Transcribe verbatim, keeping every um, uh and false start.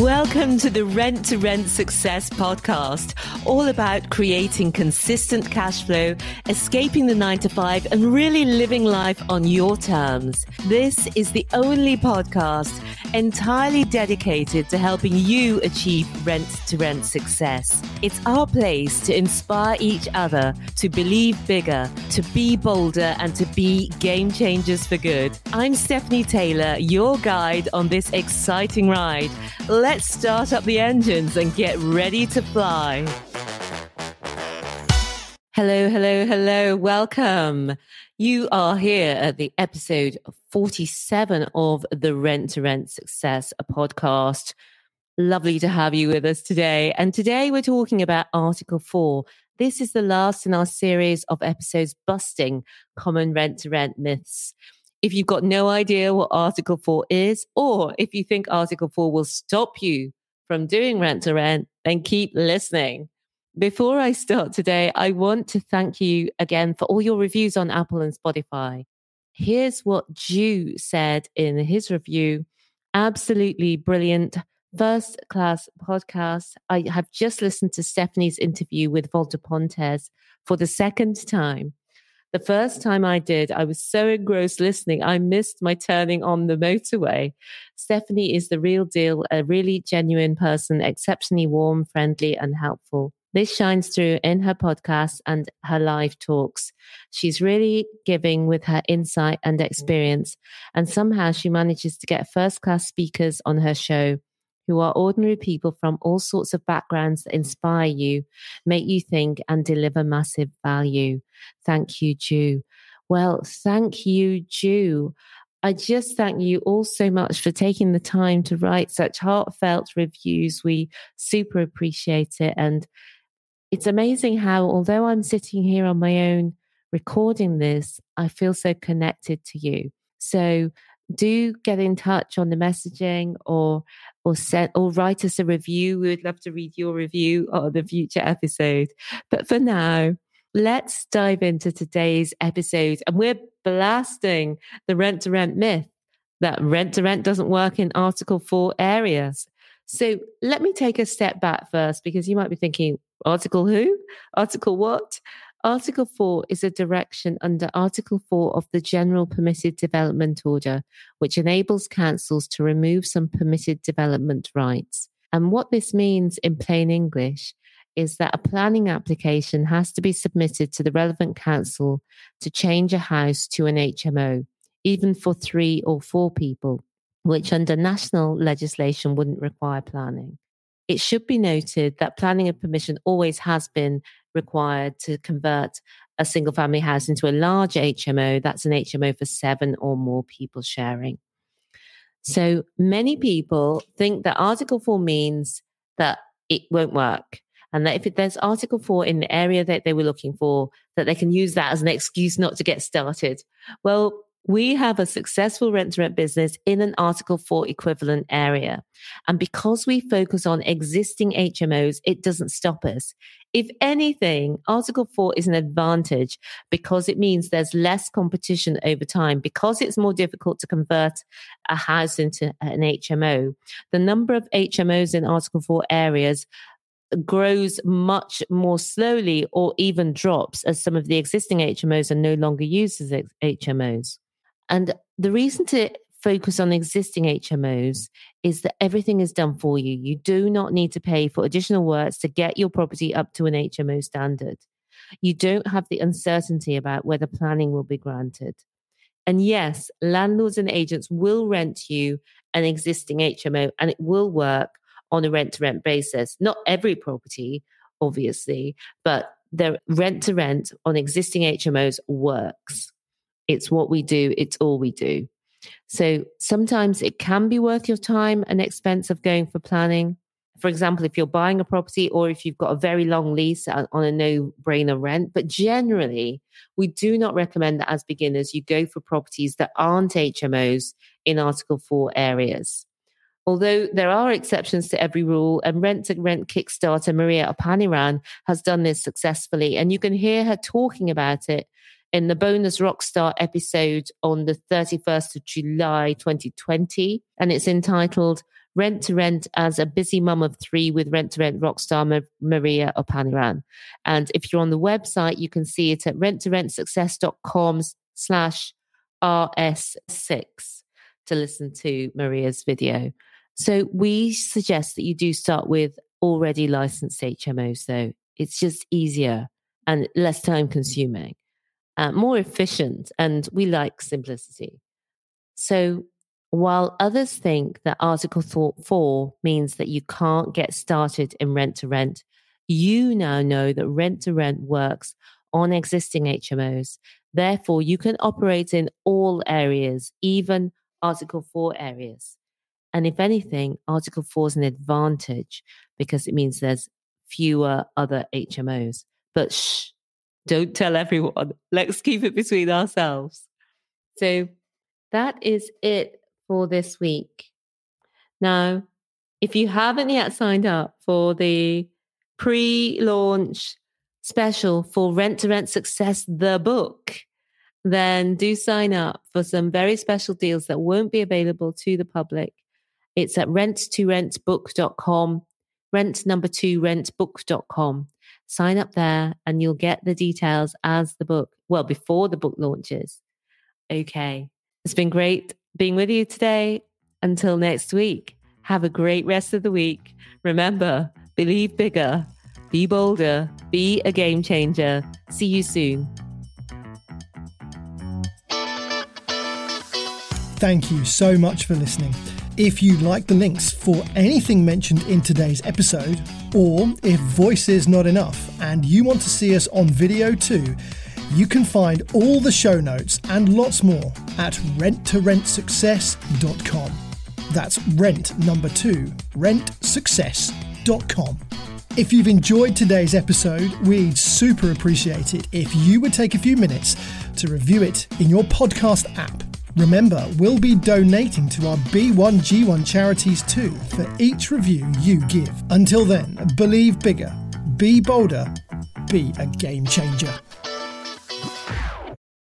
Welcome to the Rent to Rent Success podcast, all about creating consistent cash flow, escaping the nine to five, and really living life on your terms. This is the only podcast entirely dedicated to helping you achieve rent to rent success. It's our place to inspire each other to believe bigger, to be bolder, and to be game changers for good. I'm Stephanie Taylor, your guide on this exciting ride. Let's start up the engines and get ready to fly. Hello, hello, hello. Welcome. You are here at the episode forty-seven of the Rent to Rent Success podcast. Lovely to have you with us today. And today we're talking about Article four. This is the last in our series of episodes busting common rent to rent myths. If you've got no idea what Article four is, or if you think Article four will stop you from doing rent to rent, then keep listening. Before I start today, I want to thank you again for all your reviews on Apple and Spotify. Here's what Jew said in his review. Absolutely brilliant, first-class podcast. I have just listened to Stephanie's interview with Volta Pontes for the second time. The first time I did, I was so engrossed listening, I missed my turning on the motorway. Stephanie is the real deal, a really genuine person, exceptionally warm, friendly, and helpful. This shines through in her podcasts and her live talks. She's really giving with her insight and experience, and somehow she manages to get first-class speakers on her show who are ordinary people from all sorts of backgrounds that inspire you, make you think, and deliver massive value. Thank you, Jew. Well, thank you, Jew. I just thank you all so much for taking the time to write such heartfelt reviews. We super appreciate it. And it's amazing how, although I'm sitting here on my own recording this, I feel so connected to you. So do get in touch on the messaging or or send or write us a review. We would love to read your review on the future episode. But for now, let's dive into today's episode. And we're blasting the rent to rent myth that rent to rent doesn't work in Article four areas. So let me take a step back first, because you might be thinking, Article who? Article what? Article four is a direction under Article four of the General Permitted Development Order, which enables councils to remove some permitted development rights. And what this means in plain English is that a planning application has to be submitted to the relevant council to change a house to an H M O, even for three or four people, which under national legislation wouldn't require planning. It should be noted that planning and permission always has been required to convert a single family house into a large H M O. That's an H M O for seven or more people sharing. So many people think that Article four means that it won't work, and that if there's Article four in the area that they were looking for, that they can use that as an excuse not to get started. Well, we have a successful rent-to-rent business in an Article four equivalent area. And because we focus on existing H M Os, it doesn't stop us. If anything, Article four is an advantage because it means there's less competition over time. Because it's more difficult to convert a house into an H M O, the number of H M Os in Article four areas grows much more slowly or even drops, as some of the existing H M Os are no longer used as H M Os. And the reason to focus on existing H M Os is that everything is done for you. You do not need to pay for additional works to get your property up to an H M O standard. You don't have the uncertainty about whether planning will be granted. And yes, landlords and agents will rent you an existing H M O, and it will work on a rent-to-rent basis. Not every property, obviously, but the rent-to-rent on existing H M Os works. It's what we do. It's all we do. So sometimes it can be worth your time and expense of going for planning. For example, if you're buying a property or if you've got a very long lease on a no-brainer rent. But generally, we do not recommend that as beginners you go for properties that aren't H M Os in Article four areas. Although there are exceptions to every rule, and Rent to Rent Kickstarter Maria Apaniran has done this successfully. And you can hear her talking about it in the bonus Rockstar episode on the thirty-first of July, twenty twenty. And it's entitled Rent to Rent as a Busy Mum of Three with Rent to Rent Rockstar Maria Apaniran. And if you're on the website, you can see it at rent to rent success dot com slash R S six to listen to Maria's video. So we suggest that you do start with already licensed H M Os, though. It's just easier and less time consuming, uh, more efficient, and we like simplicity. So while others think that Article four means that you can't get started in rent-to-rent, you now know that rent-to-rent works on existing H M Os. Therefore, you can operate in all areas, even Article four areas. And if anything, Article four is an advantage because it means there's fewer other H M Os. But shh, don't tell everyone. Let's keep it between ourselves. So that is it for this week. Now, if you haven't yet signed up for the pre-launch special for Rent to Rent Success, the book, then do sign up for some very special deals that won't be available to the public. It's at rent to rent book dot com, rent number two, rentbook dot com. Sign up there and you'll get the details as the book, well, before the book launches. Okay. It's been great being with you today. Until next week, have a great rest of the week. Remember, believe bigger, be bolder, be a game changer. See you soon. Thank you so much for listening. If you like the links for anything mentioned in today's episode, or if voice is not enough and you want to see us on video too, you can find all the show notes and lots more at rent to rent success dot com. That's rent number two, rent success dot com. If you've enjoyed today's episode, we'd super appreciate it if you would take a few minutes to review it in your podcast app. Remember, we'll be donating to our B one G one charities too for each review you give. Until then, believe bigger, be bolder, be a game changer.